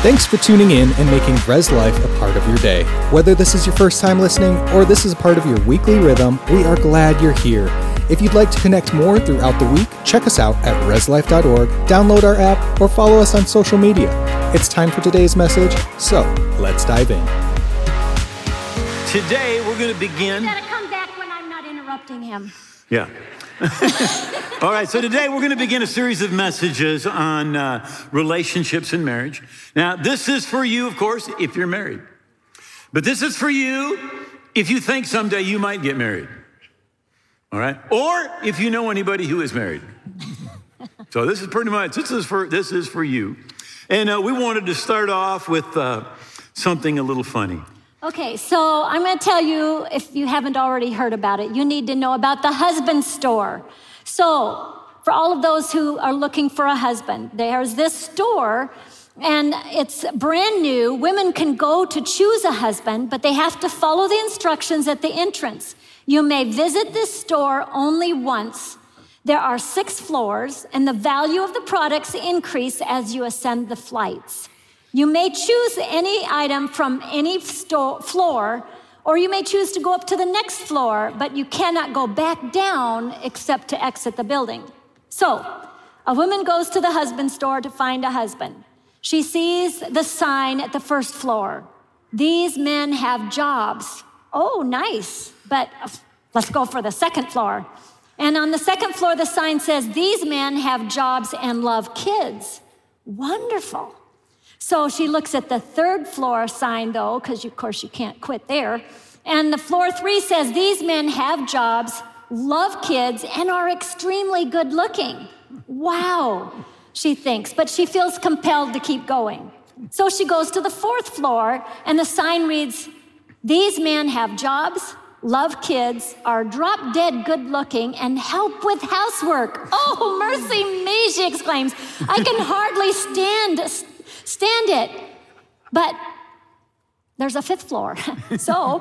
Thanks for tuning in and making Res Life a part of your day. Whether this is your first time listening or this is a part of your weekly rhythm, we are glad you're here. If you'd like to connect more throughout the week, check us out at reslife.org, download our app, or follow us on social media. It's time for today's message, so let's dive in. Today we're going to begin... You gotta come back when I'm not interrupting him. Yeah. All right, so today we're going to begin a series of messages on relationships and marriage. Now, this is for you, of course, if you're married. But this is for you if you think someday you might get married. All right? Or if you know anybody who is married. So this is pretty much, this is for you. And we wanted to start off with something a little funny. Okay, so I'm going to tell you, if you haven't already heard about it, you need to know about the husband store. So for all of those who are looking for a husband, there's this store, and it's brand new. Women can go to choose a husband, but they have to follow the instructions at the entrance. You may visit this store only once. There are 6 floors, and the value of the products increase as you ascend the flights. You may choose any item from any floor, or you may choose to go up to the next floor, but you cannot go back down except to exit the building. So a woman goes to the husband store to find a husband. She sees the sign at the first floor. These men have jobs. Oh, nice, but let's go for the second floor. And on the second floor, the sign says, these men have jobs and love kids. Wonderful. So she looks at the third floor sign, though, because, of course, you can't quit there. And the floor 3 says, these men have jobs, love kids, and are extremely good looking. Wow, she thinks, but she feels compelled to keep going. So she goes to the fourth floor, and the sign reads, these men have jobs, love kids, are drop dead good looking, and help with housework. Oh, mercy me, she exclaims. I can hardly stand it. But there's a 5th floor. So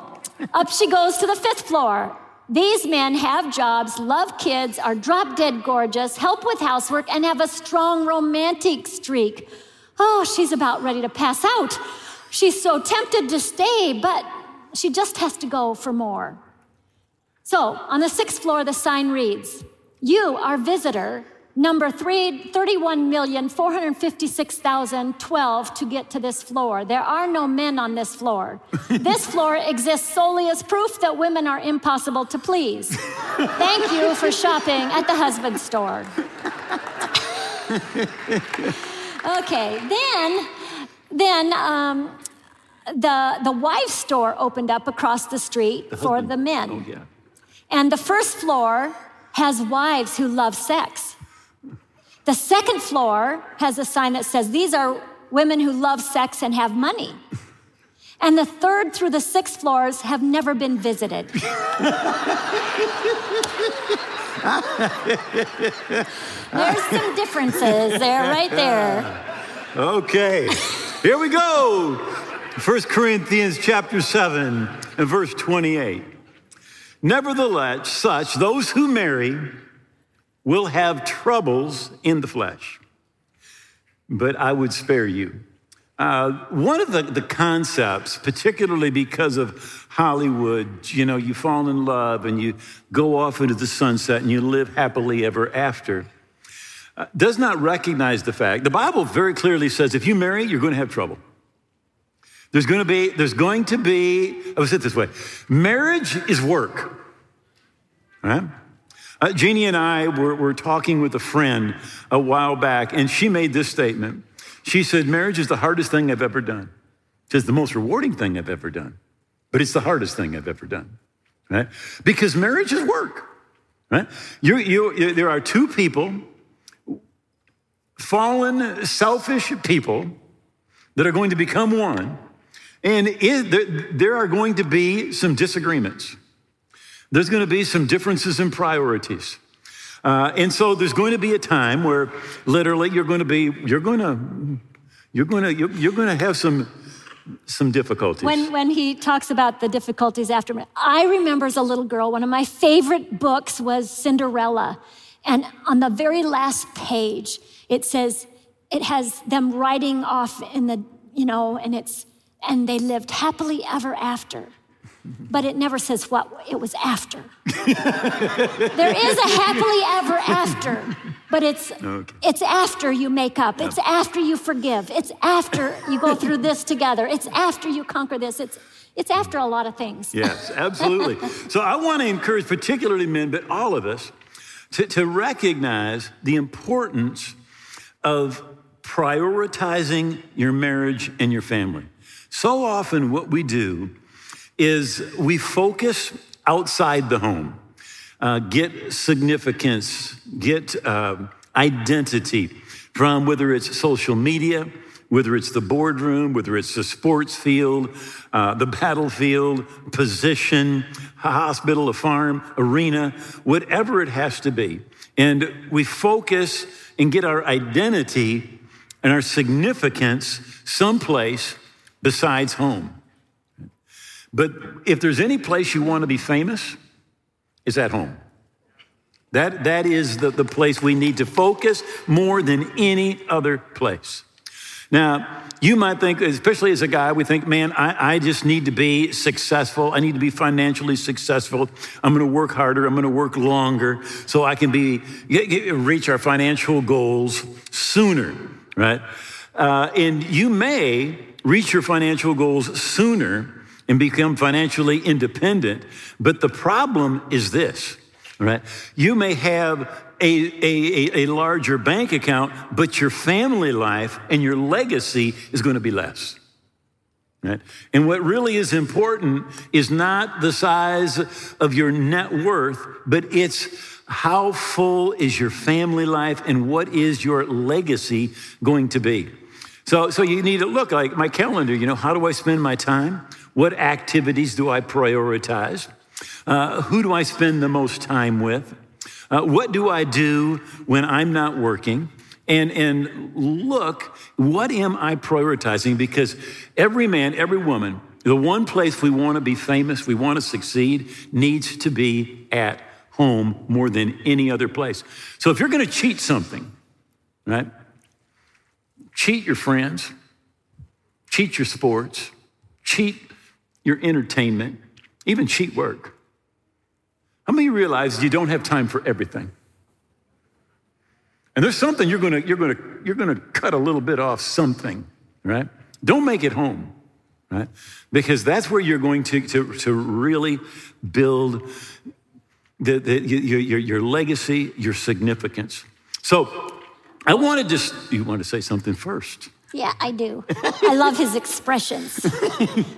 up she goes to the 5th floor. These men have jobs, love kids, are drop dead gorgeous, help with housework, and have a strong romantic streak. Oh, she's about ready to pass out. She's so tempted to stay, but she just has to go for more. So on the 6th floor, the sign reads, you are visitor number 31,456,012 to get to this floor. There are no men on this floor. This floor exists solely as proof that women are impossible to please. Thank you for shopping at the husband store. Okay, then the wife store opened up across the street for the men. Oh, yeah. And the first floor has wives who love sex. The second floor has a sign that says, these are women who love sex and have money. And the 3rd through the 6th floors have never been visited. There's some differences there, right there. Okay, here we go. 1 Corinthians chapter 7 and verse 28. Nevertheless, such, those who marry, will have troubles in the flesh, but I would spare you. One of the concepts, particularly because of Hollywood, you know, you fall in love and you go off into the sunset and you live happily ever after, does not recognize the fact. The Bible very clearly says, if you marry, you're going to have trouble. I would say it this way, marriage is work, all right? Jeannie and I were talking with a friend a while back, and she made this statement. She said, marriage is the hardest thing I've ever done. She says, the most rewarding thing I've ever done, but it's the hardest thing I've ever done, right? Because marriage is work, right? There are two people, fallen, selfish people that are going to become one, and there are going to be some disagreements. There's going to be some differences in priorities. And so there's going to be a time where literally you're going to have some difficulties. When he talks about the difficulties after, I remember as a little girl, one of my favorite books was Cinderella. And on the very last page, it says, it has them riding off in the you know, and they lived happily ever after. But it never says what it was after. There is a happily ever after, but it's after you make up. It's after you forgive. It's after you go through this together. It's after you conquer this. It's after a lot of things. Yes, absolutely. So I want to encourage particularly men, but all of us, to recognize the importance of prioritizing your marriage and your family. So often what we do is we focus outside the home, get significance, get identity from whether it's social media, whether it's the boardroom, whether it's the sports field, the battlefield, position, a hospital, a farm, arena, whatever it has to be. And we focus and get our identity and our significance someplace besides home. But if there's any place you want to be famous, it's at home. That is the place we need to focus more than any other place. Now, you might think, especially as a guy, we think, man, I just need to be successful. I need to be financially successful. I'm going to work harder. I'm going to work longer so I can reach our financial goals sooner, right? And you may reach your financial goals sooner and become financially independent. But the problem is this, right? You may have a larger bank account, but your family life and your legacy is going to be less, right? And what really is important is not the size of your net worth, but it's how full is your family life and what is your legacy going to be. So you need to look like my calendar, you know, how do I spend my time? What activities do I prioritize? Who do I spend the most time with? What do I do when I'm not working? And look, what am I prioritizing? Because every man, every woman, the one place we want to be famous, we want to succeed, needs to be at home more than any other place. So if you're going to cheat something, right? Cheat your friends, cheat your sports, cheat your entertainment, even cheat work. How many of you realize you don't have time for everything? And there's something you're gonna cut a little bit off something, right? Don't make it home, right? Because that's where you're going to really build your legacy, your significance. So I want to you want to say something first? Yeah, I do. I love his expressions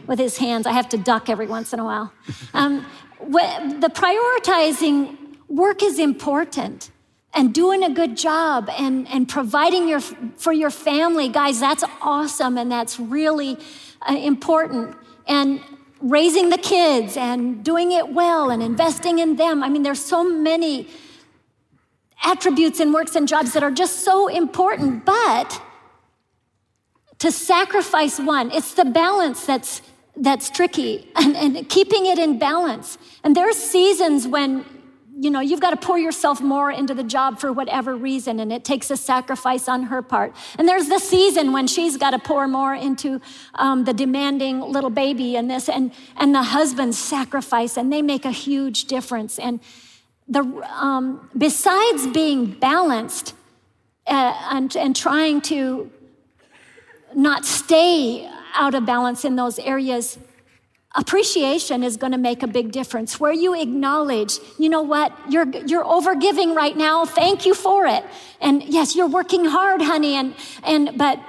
with his hands. I have to duck every once in a while. The prioritizing work is important, and doing a good job and providing for your family. Guys, that's awesome, and that's really important. And raising the kids and doing it well and investing in them. I mean, there's so many attributes and works and jobs that are just so important, but to sacrifice one. It's the balance that's tricky and keeping it in balance. And there's seasons when, you know, you've got to pour yourself more into the job for whatever reason, and it takes a sacrifice on her part. And there's the season when she's got to pour more into the demanding little baby and this, and the husband's sacrifice, and they make a huge difference. And the besides being balanced and trying to not stay out of balance in those areas, appreciation is going to make a big difference. Where you acknowledge, you know what, you're overgiving right now. Thank you for it. And yes, you're working hard, honey. But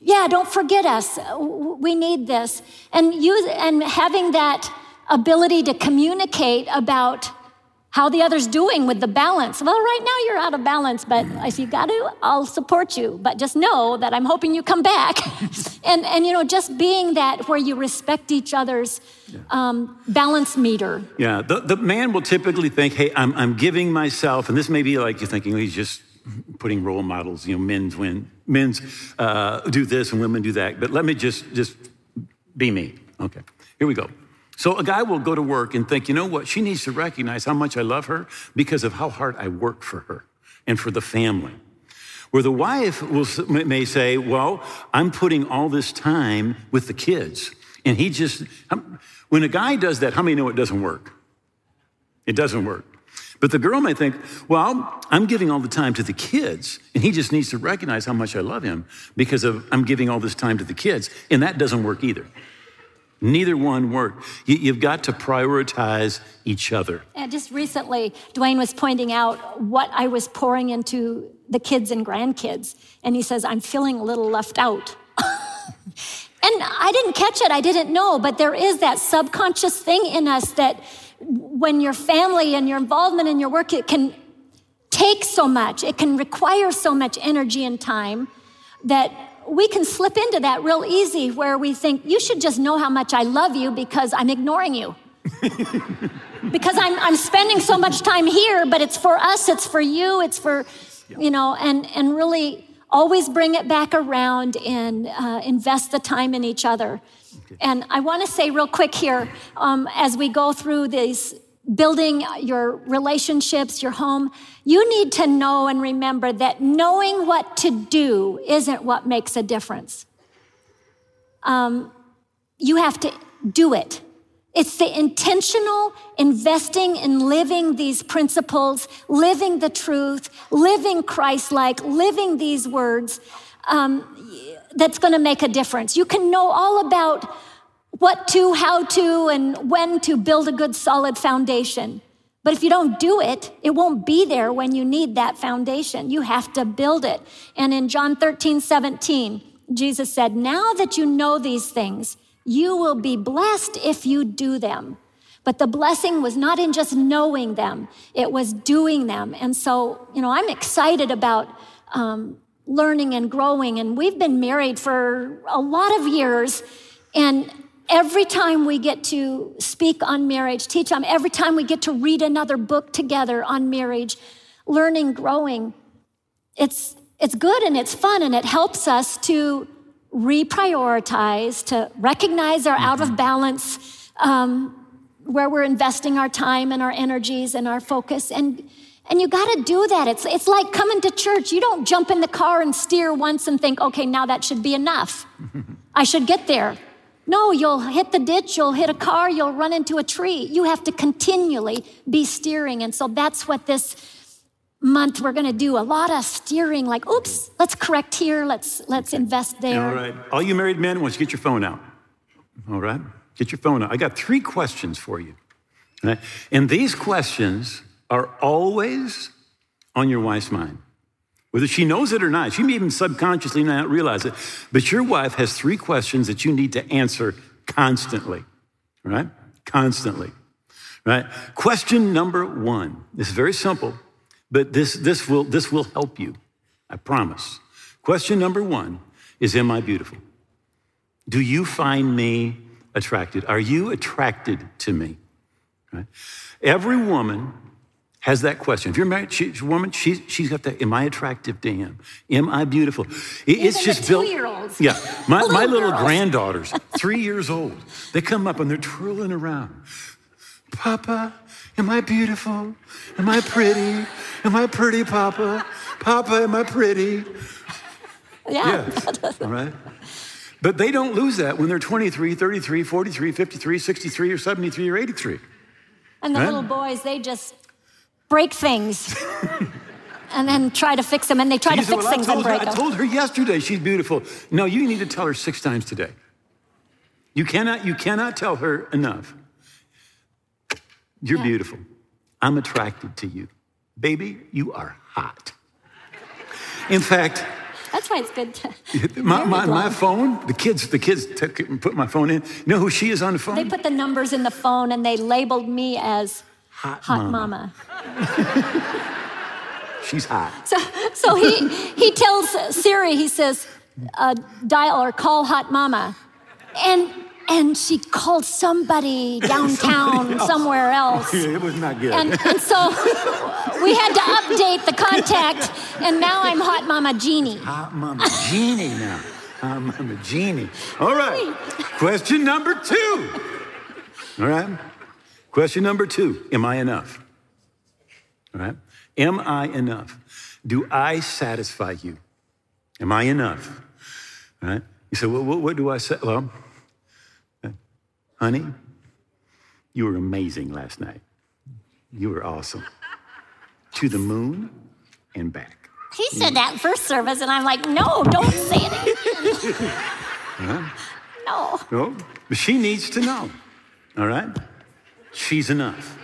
yeah, don't forget us. We need this. And having that ability to communicate about how the other's doing with the balance. Well, right now you're out of balance, but if you got to, I'll support you. But just know that I'm hoping you come back. and you know, just being that where you respect each other's balance meter. Yeah, the man will typically think, hey, I'm giving myself, and this may be like you're thinking, well, he's just putting role models, you know, men's do this and women do that. But let me just be me. Okay, here we go. So a guy will go to work and think, you know what? She needs to recognize how much I love her because of how hard I work for her and for the family. Where the wife may say, well, I'm putting all this time with the kids. And he just, when a guy does that, how many know it doesn't work? It doesn't work. But the girl might think, well, I'm giving all the time to the kids, and he just needs to recognize how much I love him because of I'm giving all this time to the kids, and that doesn't work either. Neither one worked. You've got to prioritize each other. And just recently, Dwayne was pointing out what I was pouring into the kids and grandkids, and he says, I'm feeling a little left out. And I didn't catch it. I didn't know. But there is that subconscious thing in us that when your family and your involvement in your work, it can take so much. It can require so much energy and time that we can slip into that real easy where we think, you should just know how much I love you because I'm ignoring you. Because I'm spending so much time here, but it's for us, it's for you, it's for, you know, and really always bring it back around and invest the time in each other. Okay. And I want to say real quick here, as we go through these building your relationships, your home, you need to know and remember that knowing what to do isn't what makes a difference. You have to do it. It's the intentional investing in living these principles, living the truth, living Christ-like, living these words that's going to make a difference. You can know all about what to, how to, and when to build a good, solid foundation. But if you don't do it, it won't be there when you need that foundation. You have to build it. And in John 13:17, Jesus said, now that you know these things, you will be blessed if you do them. But the blessing was not in just knowing them, it was doing them. And so, you know, I'm excited about learning and growing. And we've been married for a lot of years. And every time we get to speak on marriage, teach on, every time we get to read another book together on marriage, learning, growing, it's good and it's fun and it helps us to reprioritize, to recognize our out of balance, where we're investing our time and our energies and our focus. And you got to do that. It's like coming to church. You don't jump in the car and steer once and think, okay, now that should be enough. I should get there. No, you'll hit the ditch, you'll hit a car, you'll run into a tree. You have to continually be steering. And so that's what this month we're going to do a lot of steering, like, oops, let's correct here, let's invest there. All right, all you married men, once you get your phone out, all right, get your phone out. I got 3 questions for you, all right? And these questions are always on your wife's mind, whether she knows it or not. She may even subconsciously not realize it, but your wife has 3 questions that you need to answer constantly, all right? Constantly, right? Question number 1, this is very simple. But this will help you, I promise. Question number 1 is, am I beautiful? Do you find me attracted? Are you attracted to me? Right? Every woman has that question. If you're married, she's a woman, she's got that, am I attractive to him? Am I beautiful? It's just built. 2-year-olds. Yeah, my little granddaughters, 3 years old, they come up and they're twirling around. Papa, am I beautiful? Am I pretty? Am I pretty, Papa? Papa, am I pretty? Yeah. Yes. All right. But they don't lose that when they're 23, 33, 43, 53, 63, or 73, or 83. And the little boys, they just break things and then try to fix them. And they try to fix things and break them. I told her yesterday she's beautiful. No, you need to tell her 6 times today. You cannot tell her enough. You're beautiful. I'm attracted to you. Baby, you are hot. In fact, that's why it's good to my phone, the kids took it and put my phone in. You know who she is on the phone? They put the numbers in the phone and they labeled me as hot mama. She's hot. So he tells Siri, he says, dial or call hot mama. And she called somebody downtown, somewhere else. It was not good. And so we had to update the contact, and now I'm Hot Mama Jeannie. Hot Mama Jeannie now. Hot Mama Jeannie. All right. Question number 2. All right. Question number 2. Am I enough? All right. Am I enough? Do I satisfy you? Am I enough? All right? You say, well, what do I say? Well, honey, you were amazing last night. You were awesome. To the moon and back. He said that first service, and I'm like, no, don't say it again. Uh-huh. No. No. But she needs to know, all right? She's enough.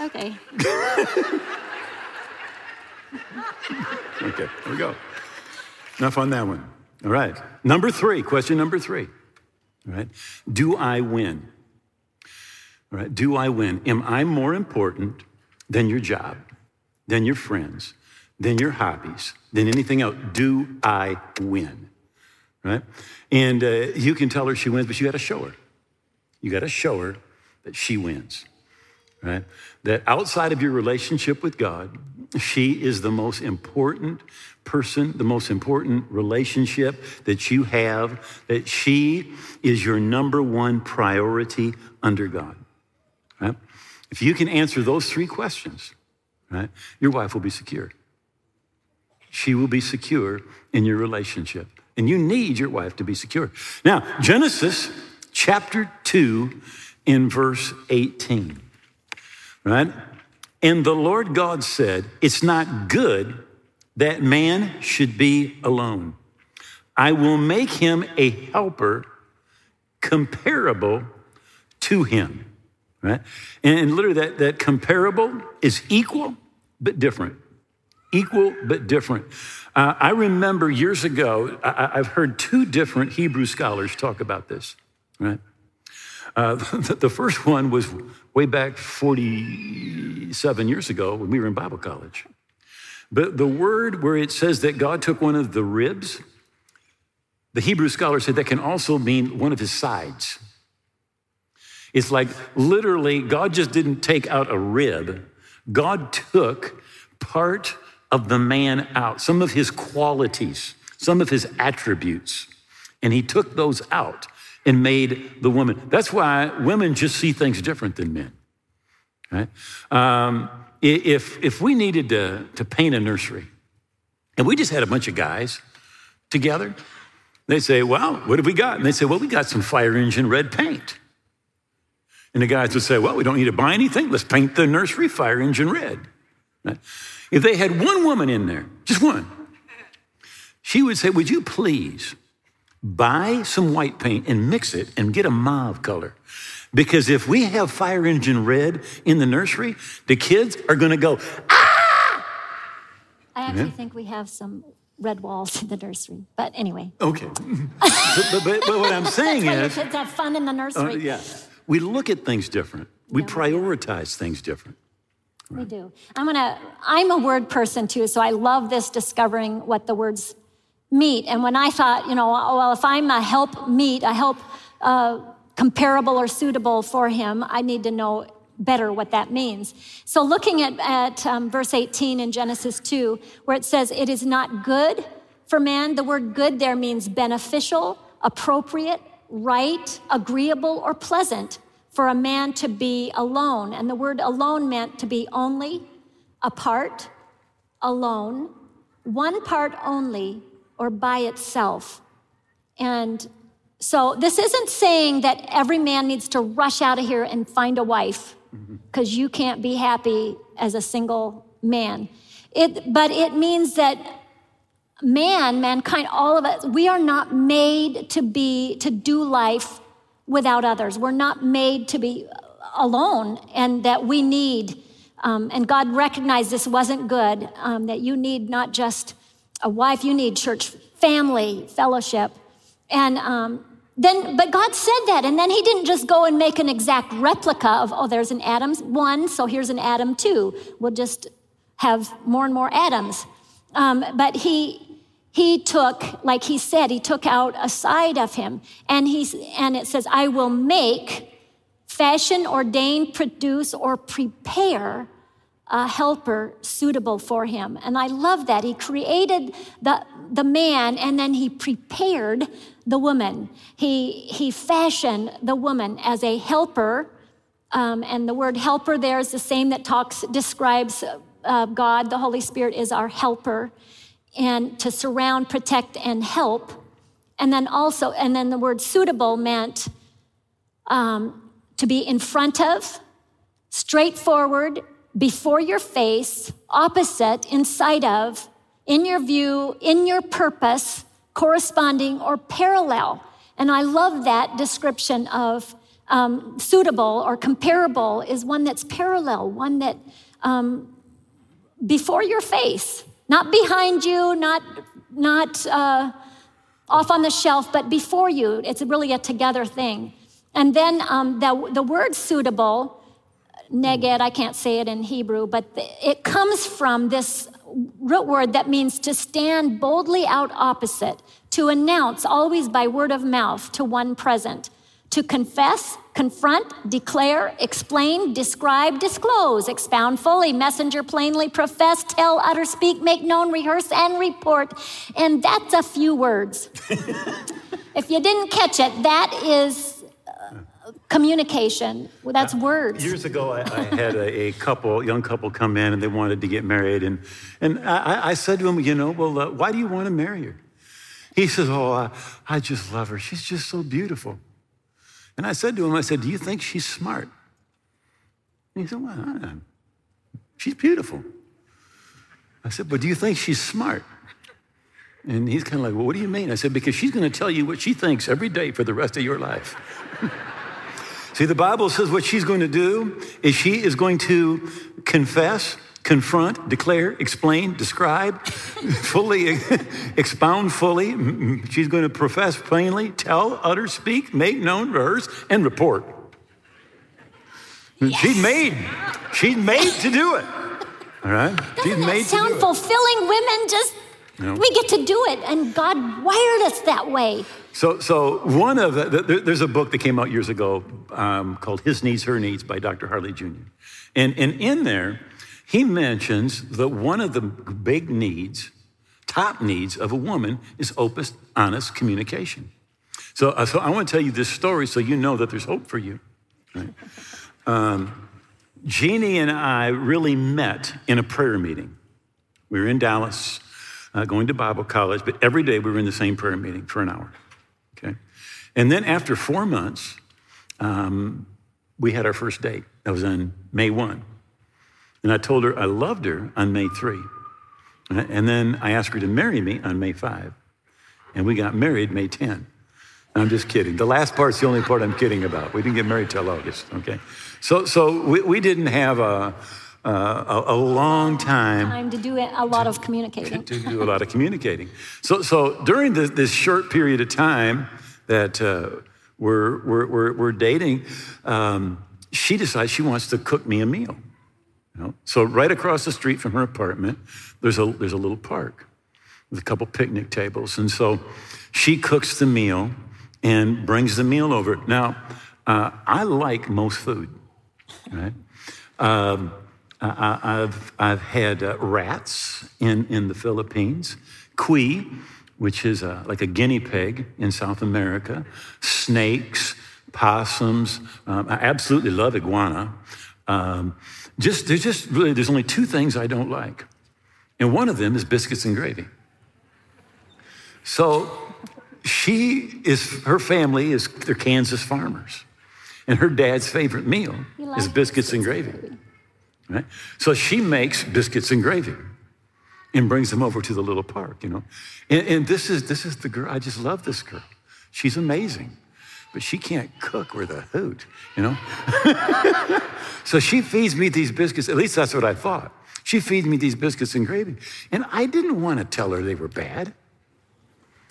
Okay. Okay, there we go. Enough on that one. All right. Question number three. All right. Do I win? All right. Do I win? Am I more important than your job, than your friends, than your hobbies, than anything else? Do I win? All right. And you can tell her she wins, but you got to show her. You got to show her that she wins. All right. That outside of your relationship with God, she is the most important person, the most important relationship that you have, that she is your number one priority under God. Right? If you can answer those three questions, right, your wife will be secure. She will be secure in your relationship. And you need your wife to be secure. Now, Genesis chapter 2 in verse 18, right? And the Lord God said, it's not good that man should be alone. I will make him a helper comparable to him, right? And literally that comparable is equal, but different. Equal, but different. I remember years ago, I've heard two different Hebrew scholars talk about this, right? The first one was way back 47 years ago when we were in Bible college. But the word where it says that God took one of the ribs, the Hebrew scholar said that can also mean one of his sides. It's like literally God just didn't take out a rib. God took part of the man out, some of his qualities, some of his attributes, and he took those out and made the woman. That's why women just see things different than men, right? If we needed to paint a nursery and we just had a bunch of guys together, they say, well, what have we got? And they say, well, we got some fire engine red paint. And the guys would say, well, we don't need to buy anything. Let's paint the nursery fire engine red. Right? If they had one woman in there, just one, she would say, would you please buy some white paint and mix it and get a mauve color? Because if we have fire engine red in the nursery, the kids are going to go, ah! I actually think we have some red walls in the nursery, but anyway. Okay. but what I'm saying is, your kids have fun in the nursery. Yeah. We look at things different. We prioritize things different. Right? We do. I'm a word person too, so I love this discovering what the words meet. And when I thought, if I'm a help comparable or suitable for him, I need to know better what that means. So looking at verse 18 in Genesis 2, where it says, it is not good for man. The word good there means beneficial, appropriate, right, agreeable, or pleasant for a man to be alone. And the word alone meant to be only, apart, alone, one part only, or by itself. And so this isn't saying that every man needs to rush out of here and find a wife, because you can't be happy as a single man. But it means that mankind, all of us, we are not made to do life without others. We're not made to be alone, and that we need, and God recognized this wasn't good, that you need not just a wife, you need church family, fellowship. And but God said that, and then he didn't just go and make an exact replica of, there's an Adam 1, so here's an Adam 2. We'll just have more and more Adams. But he took, like he said, he took out a side of him, and it says, I will make, fashion, ordain, produce, or prepare a helper suitable for him. And I love that. He created the man, and then he prepared the woman. He fashioned the woman as a helper, and the word helper there is the same that describes God, the Holy Spirit, is our helper, and to surround, protect, and help. And then also, and then the word suitable meant to be in front of, straightforward, before your face, opposite, inside of, in your view, in your purpose, corresponding or parallel. And I love that description of suitable or comparable is one that's parallel, one that before your face, not behind you, not off on the shelf, but before you. It's really a together thing. And then the word suitable, neged, I can't say it in Hebrew, but it comes from this root word that means to stand boldly out opposite, to announce always by word of mouth to one present, to confess, confront, declare, explain, describe, disclose, expound fully, messenger plainly, profess, tell, utter, speak, make known, rehearse, and report. And that's a few words. If you didn't catch it, that is communication. Well, that's words. Years ago, I had a young couple come in, and they wanted to get married. And I said to him, why do you want to marry her? He says, I just love her. She's just so beautiful. And I said to him, do you think she's smart? And he said, well, she's beautiful. I said, but do you think she's smart? And he's kind of like, well, what do you mean? I said, because she's going to tell you what she thinks every day for the rest of your life. See, the Bible says what she's going to do is she is going to confess, confront, declare, explain, describe, fully expound fully. She's going to profess plainly, tell, utter, speak, make known, rehearse, and report. Yes. She's made to do it. All right? Doesn't that sound fulfilling? Women just... No. We get to do it, and God wired us that way. So one of there's a book that came out years ago called His Needs, Her Needs by Dr. Harley Jr. And in there, he mentions that one of the big needs, top needs of a woman is open, honest communication. So I want to tell you this story so you know that there's hope for you. Right? Jeannie and I really met in a prayer meeting. We were in Dallas. Going to Bible college, but every day we were in the same prayer meeting for an hour, okay? And then after 4 months, we had our first date. That was on May 1. And I told her I loved her on May 3. And then I asked her to marry me on May 5. And we got married May 10. I'm just kidding. The last part's the only part I'm kidding about. We didn't get married till August, okay? So we didn't have a long time to do a lot of communicating. To do a lot of communicating. So during this short period of time that we're dating, she decides she wants to cook me a meal. So right across the street from her apartment, there's a little park with a couple picnic tables, and so she cooks the meal and brings the meal over. Now, I like most food, right? I've had rats in the Philippines, cuy, which is like a guinea pig in South America, snakes, possums. I absolutely love iguana. There's only two things I don't like, and one of them is biscuits and gravy. So her family is, they're Kansas farmers, and her dad's favorite meal is biscuits and gravy. Right? So she makes biscuits and gravy and brings them over to the little park, And this is the girl. I just love this girl. She's amazing, but she can't cook with a hoot, So she feeds me these biscuits. At least that's what I thought. She feeds me these biscuits and gravy, and I didn't want to tell her they were bad.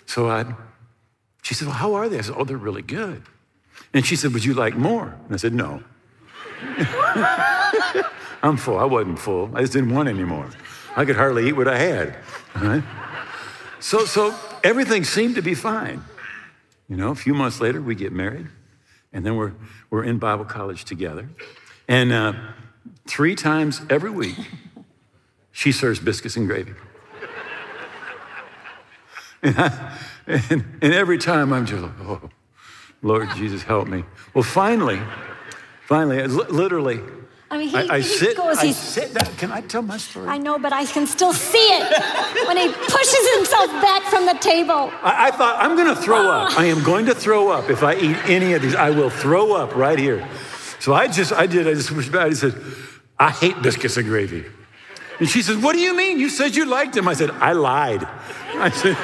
So she said, "Well, how are they?" I said, "Oh, they're really good." And she said, "Would you like more?" And I said, "No." I'm full. I wasn't full. I just didn't want any more. I could hardly eat what I had. All right? So everything seemed to be fine. A few months later, we get married, and then we're in Bible college together. And 3 times every week, she serves biscuits and gravy. And every time, I'm just like, oh, Lord Jesus, help me. Well, finally, literally, I mean, he goes. Can I tell my story? I know, but I can still see it when he pushes himself back from the table. I thought, I'm going to throw up. I am going to throw up. If I eat any of these, I will throw up right here. So I just pushed back. I said, I hate biscuits and gravy. And she says, what do you mean? You said you liked them. I said, I lied. I said,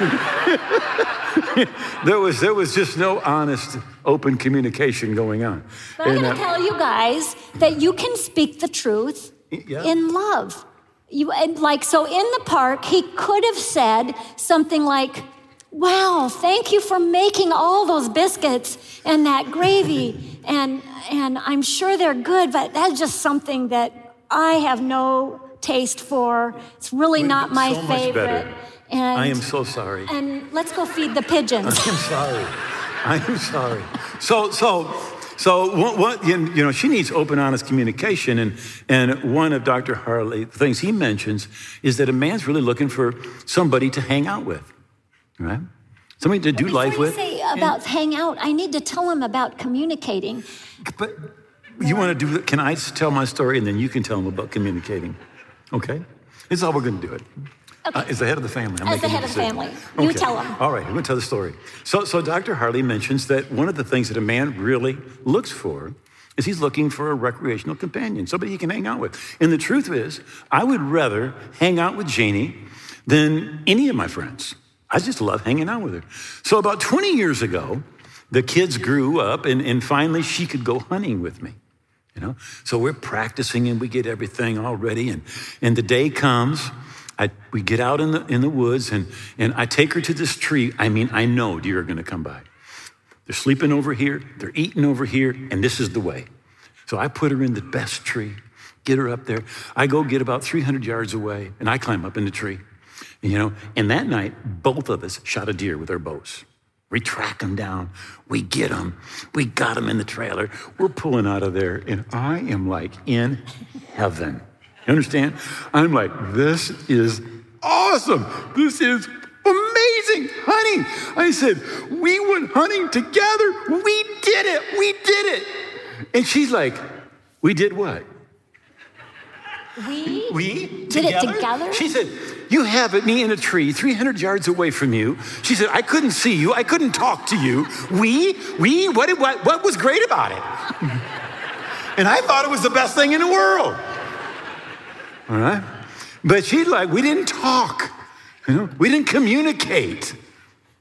there was just no honest, open communication going on. But I'm going to tell you guys that you can speak the truth in love. So in the park, he could have said something like, wow, thank you for making all those biscuits and that gravy. and I'm sure they're good, but that's just something that I have no taste for. It's really not my favorite. And I am so sorry. And let's go feed the pigeons. I am sorry. So, she needs open, honest communication. And one of Dr. Harley's things he mentions is that a man's really looking for somebody to hang out with, right? Somebody to do life with. Before you say about hang out, I need to tell him about communicating. But you want to do? Can I tell my story and then you can tell him about communicating? Okay, this is how we're going to do it. Okay. As the head of the family, I'm making a decision. You tell him. All right, I'm going to tell the story. So Dr. Harley mentions that one of the things that a man really looks for is he's looking for a recreational companion, somebody he can hang out with. And the truth is, I would rather hang out with Janie than any of my friends. I just love hanging out with her. So about 20 years ago, the kids grew up, and finally she could go hunting with me. So we're practicing and we get everything all ready. And the day comes, we get out in the woods and I take her to this tree. I mean, I know deer are going to come by. They're sleeping over here. They're eating over here. And this is the way. So I put her in the best tree, get her up there. I go get about 300 yards away and I climb up in the tree. And that night, both of us shot a deer with our bows. We track them down. We get them. We got them in the trailer. We're pulling out of there. And I am like in heaven. You understand? I'm like, this is awesome. This is amazing hunting. I said, we went hunting together. We did it. And she's like, we did what? We did it together? She said, you have me in a tree 300 yards away from you. She said, I couldn't see you. I couldn't talk to you. What was great about it? And I thought it was the best thing in the world. All right? But she's like, we didn't talk. We didn't communicate.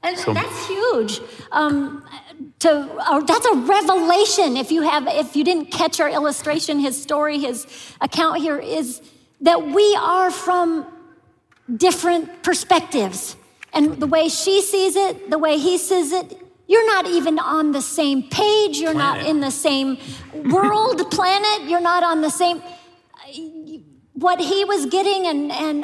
And that's huge. That's a revelation. If you didn't catch our illustration, his story, his account here is that we are from different perspectives. And the way she sees it, the way he sees it, you're not even on the same page. You're not in the same world, planet. You're not on the same. What he was getting, and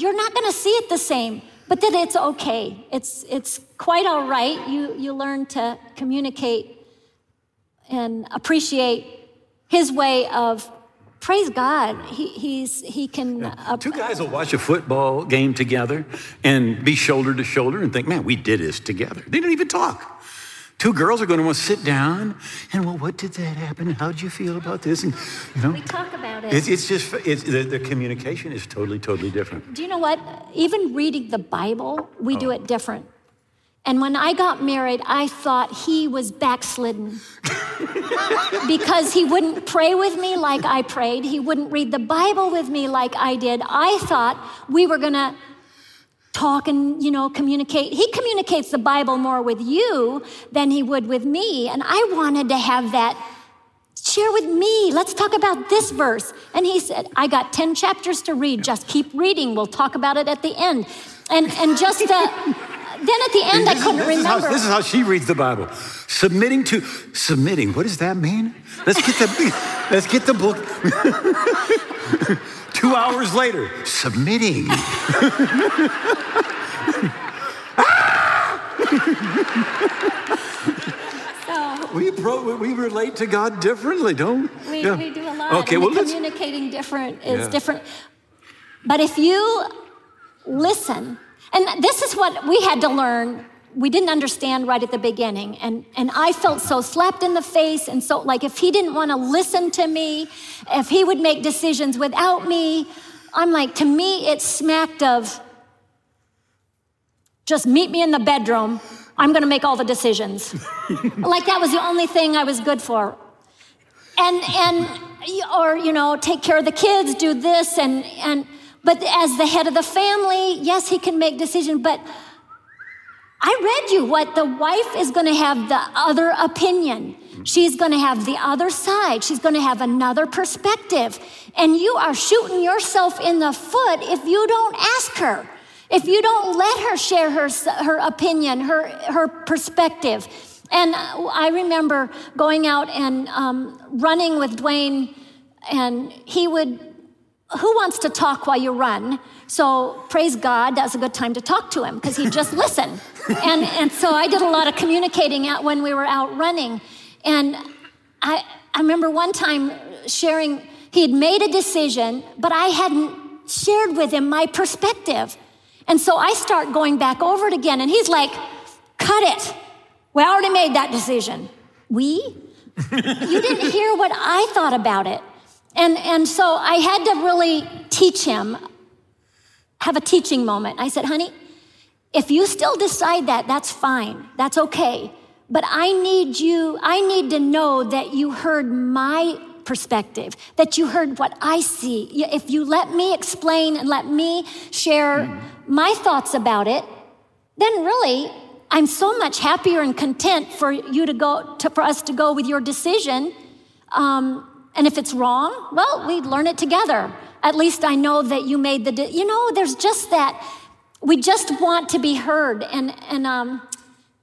you're not going to see it the same. But that it's okay. It's quite all right. You learn to communicate and appreciate his way of, praise God. He can. Two guys will watch a football game together and be shoulder to shoulder and think, man, we did this together. They don't even talk. Two girls are going to want to sit down and, well, what did that happen? How did you feel about this? And we talk about it. It's just the communication is totally, totally different. Do you know what? Even reading the Bible, we do it different. And when I got married, I thought he was backslidden because he wouldn't pray with me like I prayed. He wouldn't read the Bible with me like I did. I thought we were going to talk and, communicate. He communicates the Bible more with you than he would with me. And I wanted to have that. Share with me. Let's talk about this verse. And he said, I got 10 chapters to read. Just keep reading. We'll talk about it at the end. And just then at the end, I couldn't remember. This is how she reads the Bible. Submitting. What does that mean? Let's get the book. 2 hours later, submitting. We relate to God differently, don't we? We do a lot. Okay, communicating different is different. But if you listen, and this is what we had to learn we didn't understand right at the beginning. And I felt so slapped in the face. And so like, if he didn't want to listen to me, if he would make decisions without me, I'm like, to me, it smacked of just meet me in the bedroom. I'm going to make all the decisions. Like that was the only thing I was good for. Or, you know, take care of the kids, do this. But as the head of the family, yes, he can make decisions, but I read you what the wife is going to have the other opinion. She's going to have the other side. She's going to have another perspective. And you are shooting yourself in the foot if you don't ask her, if you don't let her share her opinion, her perspective. And I remember going out and running with Dwayne, and he would, who wants to talk while you run? So praise God, that was a good time to talk to him because he'd just listen. And so I did a lot of communicating when we were out running. And I remember one time sharing, he had made a decision, but I hadn't shared with him my perspective. And so I start going back over it again. And he's like, cut it. We already made that decision. You didn't hear what I thought about it. And so I had to really teach him, have a teaching moment. I said, honey, if you still decide that, that's fine. That's okay. But I need to know that you heard my perspective, that you heard what I see. If you let me explain and let me share my thoughts about it, then really I'm so much happier and content for you to for us to go with your decision. And if it's wrong, well, we learn it together. At least I know that you made there's just that. We just want to be heard. And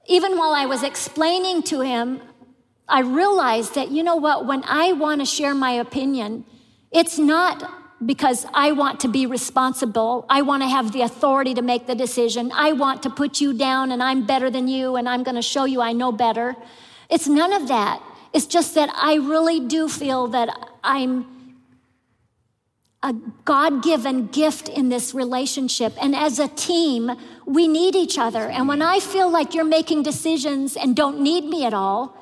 even while I was explaining to him, I realized that, you know what, when I want to share my opinion, it's not because I want to be responsible. I want to have the authority to make the decision. I want to put you down and I'm better than you and I'm going to show you I know better. It's none of that. It's just that I really do feel that I'm a God-given gift in this relationship. And as a team, we need each other. And when I feel like you're making decisions and don't need me at all,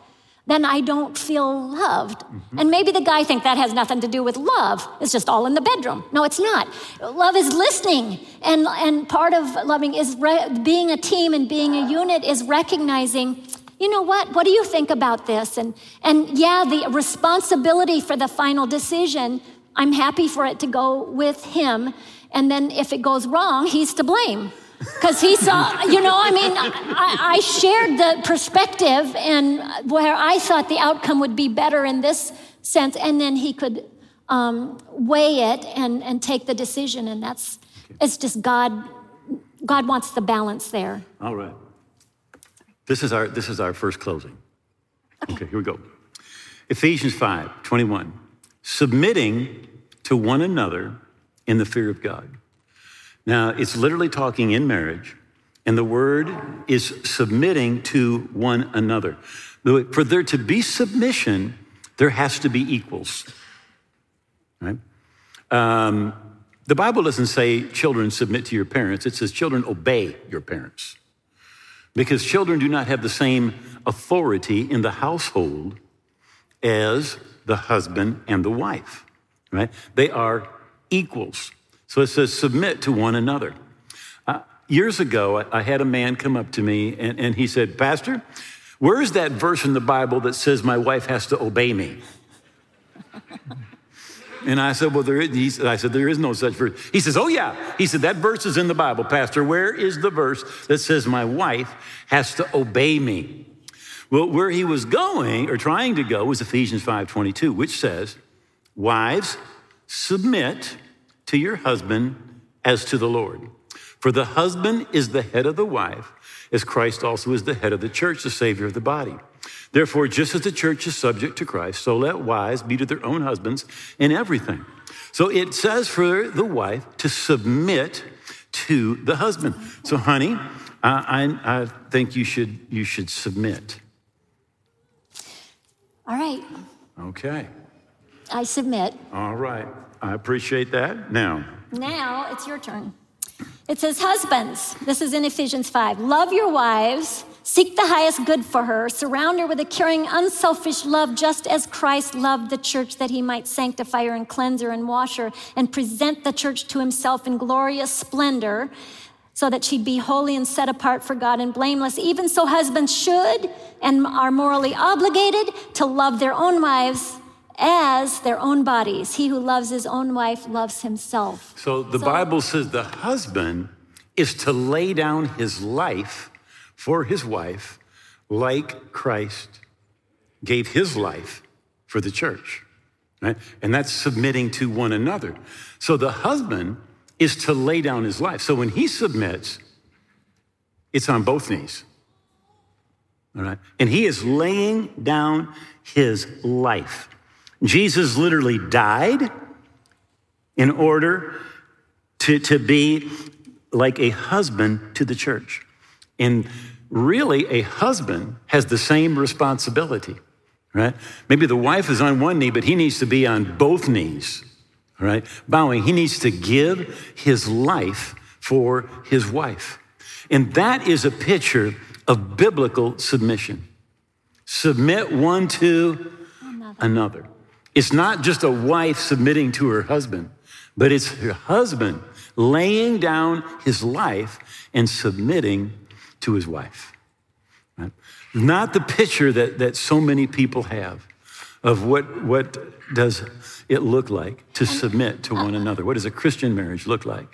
then I don't feel loved. Mm-hmm. And maybe the guy thinks that has nothing to do with love. It's just all in the bedroom. No, it's not. Love is listening. And part of loving is being a team and being a unit is recognizing, you know what? What do you think about this? And the responsibility for the final decision, I'm happy for it to go with him. And then if it goes wrong, he's to blame. Because he saw, I shared the perspective and where I thought the outcome would be better in this sense. And then he could weigh it and take the decision. And it's just God wants the balance there. All right. This is our first closing. Okay, here we go. Ephesians 5:21, submitting to one another in the fear of God. Now, it's literally talking in marriage, and the word is submitting to one another. For there to be submission, there has to be equals. Right? The Bible doesn't say children submit to your parents. It says children obey your parents. Because children do not have the same authority in the household as the husband and the wife, right? They are equals. So it says submit to one another. Years ago, I had a man come up to me and he said, Pastor, where is that verse in the Bible that says my wife has to obey me? And I said, well, there is no such verse. He says, oh, yeah. He said, that verse is in the Bible, Pastor. Where is the verse that says my wife has to obey me? Well, where he was going or trying to go was Ephesians 5:22, which says, wives, submit to your husband as to the Lord. For the husband is the head of the wife, as Christ also is the head of the church, the Savior of the body. Therefore, just as the church is subject to Christ, so let wives be to their own husbands in everything. So it says for the wife to submit to the husband. So, honey, I think you should submit. All right. Okay. I submit. All right. I appreciate that. Now it's your turn. It says, husbands, this is in Ephesians 5, love your wives, seek the highest good for her, surround her with a caring, unselfish love, just as Christ loved the church that he might sanctify her and cleanse her and wash her and present the church to himself in glorious splendor so that she'd be holy and set apart for God and blameless. Even so, husbands should and are morally obligated to love their own wives as their own bodies. He who loves his own wife loves himself. So the Bible says the husband is to lay down his life for his wife like Christ gave his life for the church, right? And that's submitting to one another. So the husband is to lay down his life. So when he submits, it's on both knees, all right? And he is laying down his life. Jesus literally died in order to be like a husband to the church. And really, a husband has the same responsibility, right? Maybe the wife is on one knee, but he needs to be on both knees, all right? Bowing, he needs to give his life for his wife. And that is a picture of biblical submission. Submit one to another. It's not just a wife submitting to her husband, but it's her husband laying down his life and submitting to his wife. Right? Not the picture that so many people have of what does it look like to submit to one another. What does a Christian marriage look like?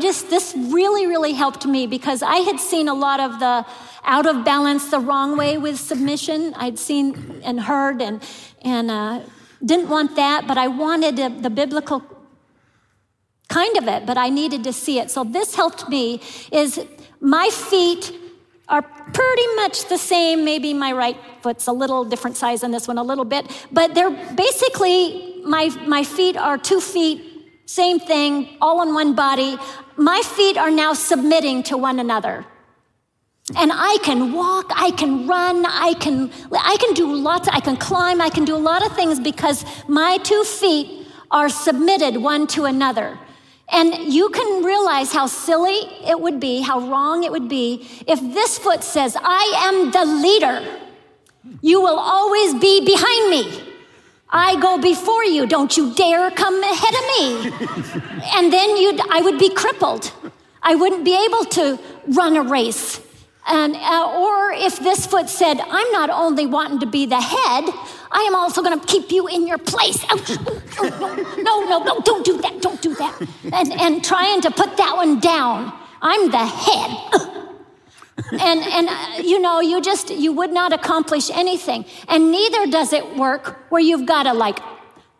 This really, really helped me because I had seen a lot of the out of balance, the wrong way with submission. I'd seen and heard and didn't want that, but I wanted the biblical kind of it, but I needed to see it. So this helped me is my feet are pretty much the same. Maybe my right foot's a little different size than this one a little bit, but they're basically, my feet are 2 feet, same thing, all in one body. My feet are now submitting to one another. And I can walk, I can run, I can do lots, I can climb, I can do a lot of things because my 2 feet are submitted one to another. And you can realize how silly it would be, how wrong it would be if this foot says, I am the leader. You will always be behind me. I go before you. Don't you dare come ahead of me. And then I would be crippled. I wouldn't be able to run a race. Or if this foot said, I'm not only wanting to be the head, I am also going to keep you in your place. No, don't do that, don't do that. And trying to put that one down. I'm the head. You would not accomplish anything. And neither does it work where you've got to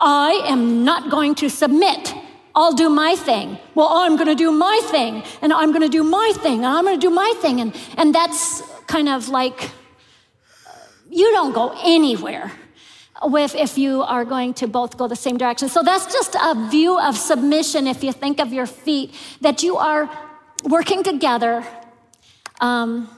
I am not going to submit. I'll do my thing. Well, I'm going to do my thing, and I'm going to do my thing, and I'm going to do my thing. And that's kind of you don't go anywhere if you are going to both go the same direction. So that's just a view of submission, if you think of your feet, that you are working together, and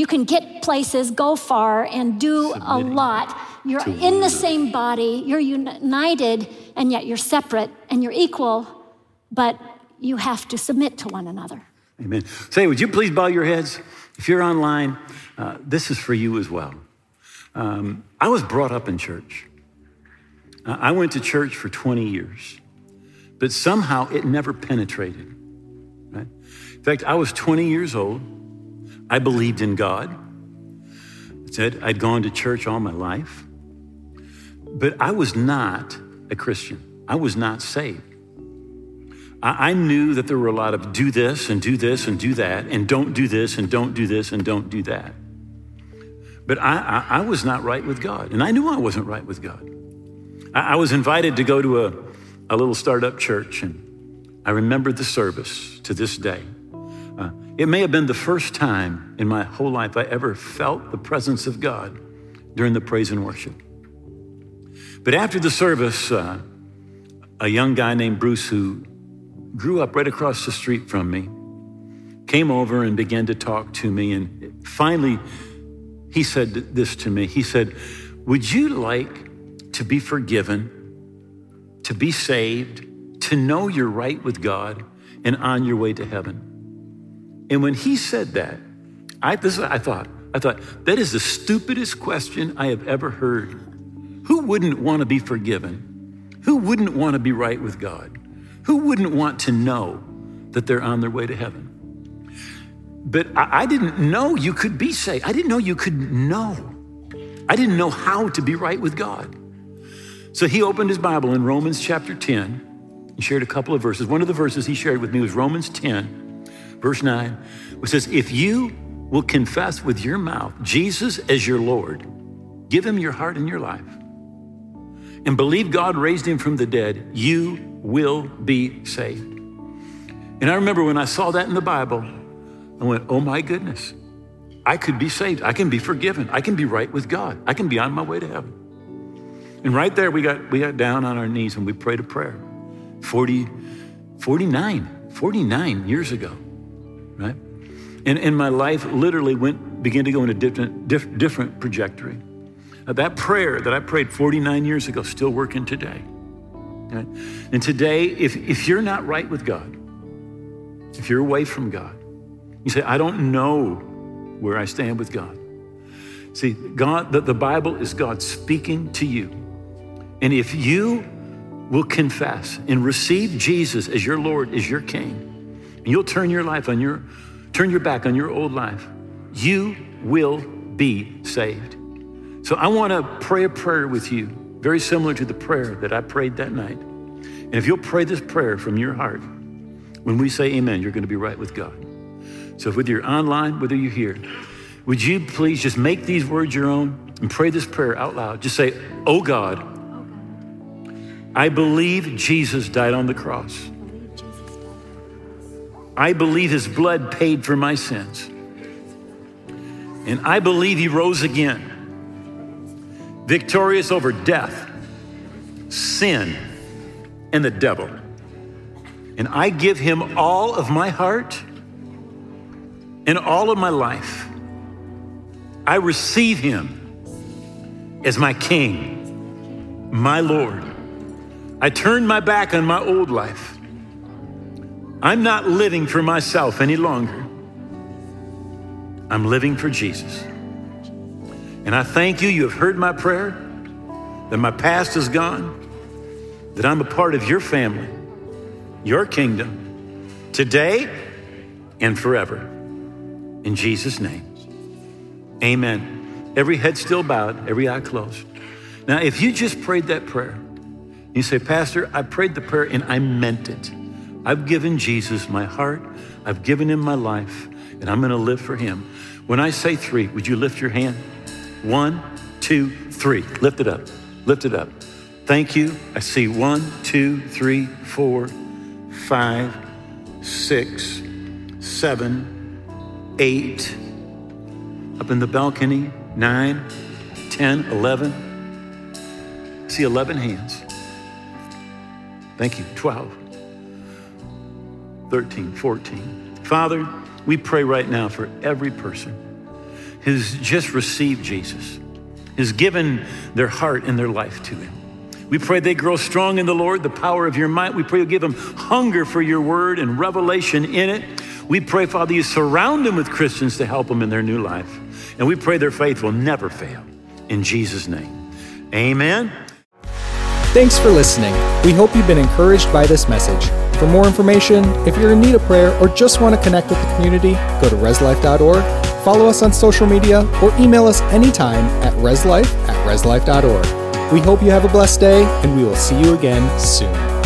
you can get places, go far, and do a lot. You're in the same body, you're united, and yet you're separate, and you're equal, but you have to submit to one another. Amen. Say, would you please bow your heads? If you're online, this is for you as well. I was brought up in church. I went to church for 20 years, but somehow it never penetrated. Right? In fact, I was 20 years old. I believed in God. That's it. I'd gone to church all my life, but I was not a Christian. I was not saved. I knew that there were a lot of do this and do this and do that, and don't do this and don't do this and don't do that. But I was not right with God, and I knew I wasn't right with God. I was invited to go to a little startup church, and I remember the service to this day. It may have been the first time in my whole life I ever felt the presence of God during the praise and worship. But after the service, a young guy named Bruce, who grew up right across the street from me, came over and began to talk to me. And finally, he said this to me. He said, would you like to be forgiven, to be saved, to know you're right with God, and on your way to heaven. And when he said that, I thought, that is the stupidest question I have ever heard. Who wouldn't want to be forgiven? Who wouldn't want to be right with God? Who wouldn't want to know that they're on their way to heaven? But I didn't know you could be saved. I didn't know you could know. I didn't know how to be right with God. So he opened his Bible in Romans chapter 10 and shared a couple of verses. One of the verses he shared with me was Romans 10, verse 9, which says, if you will confess with your mouth Jesus as your Lord, give him your heart and your life, and believe God raised him from the dead, you will be saved. And I remember when I saw that in the Bible, I went, oh my goodness, I could be saved. I can be forgiven. I can be right with God. I can be on my way to heaven. And right there, we got down on our knees and we prayed a prayer 49 years ago, right? And my life literally began to go in a different trajectory. That prayer that I prayed 49 years ago, still working today. Right? And today, if you're not right with God, if you're away from God, you say, I don't know where I stand with God. See, God, the Bible is God speaking to you. And if you will confess and receive Jesus as your Lord, as your King, and you'll turn your back on your old life, you will be saved. So I want to pray a prayer with you, very similar to the prayer that I prayed that night. And if you'll pray this prayer from your heart, when we say amen, you're going to be right with God. So whether you're online, whether you're here, would you please just make these words your own and pray this prayer out loud. Just say, oh God, I believe Jesus died on the cross. I believe his blood paid for my sins. And I believe he rose again, victorious over death, sin, and the devil. And I give him all of my heart and all of my life. I receive him as my King, my Lord. I turn my back on my old life. I'm not living for myself any longer. I'm living for Jesus. And I thank you, you have heard my prayer, that my past is gone, that I'm a part of your family, your kingdom, today and forever. In Jesus' name. Amen. Every head still bowed, every eye closed. Now, if you just prayed that prayer, you say, Pastor, I prayed the prayer and I meant it. I've given Jesus my heart. I've given him my life, and I'm going to live for him. When I say three, would you lift your hand? 1, 2, 3. Lift it up. Lift it up. Thank you. I see 1, 2, 3, 4, 5, 6, 7, 8. Up in the balcony, 9, 10, 11. I see 11 hands. Thank you. 12, 13, 14. Father, we pray right now for every person who's just received Jesus, who's given their heart and their life to him. We pray they grow strong in the Lord, the power of your might. We pray you'll give them hunger for your word and revelation in it. We pray, Father, you surround them with Christians to help them in their new life. And we pray their faith will never fail. In Jesus' name, amen. Thanks for listening. We hope you've been encouraged by this message. For more information, if you're in need of prayer or just want to connect with the community, go to reslife.org, follow us on social media, or email us anytime at reslife@reslife.org. We hope you have a blessed day, and we will see you again soon.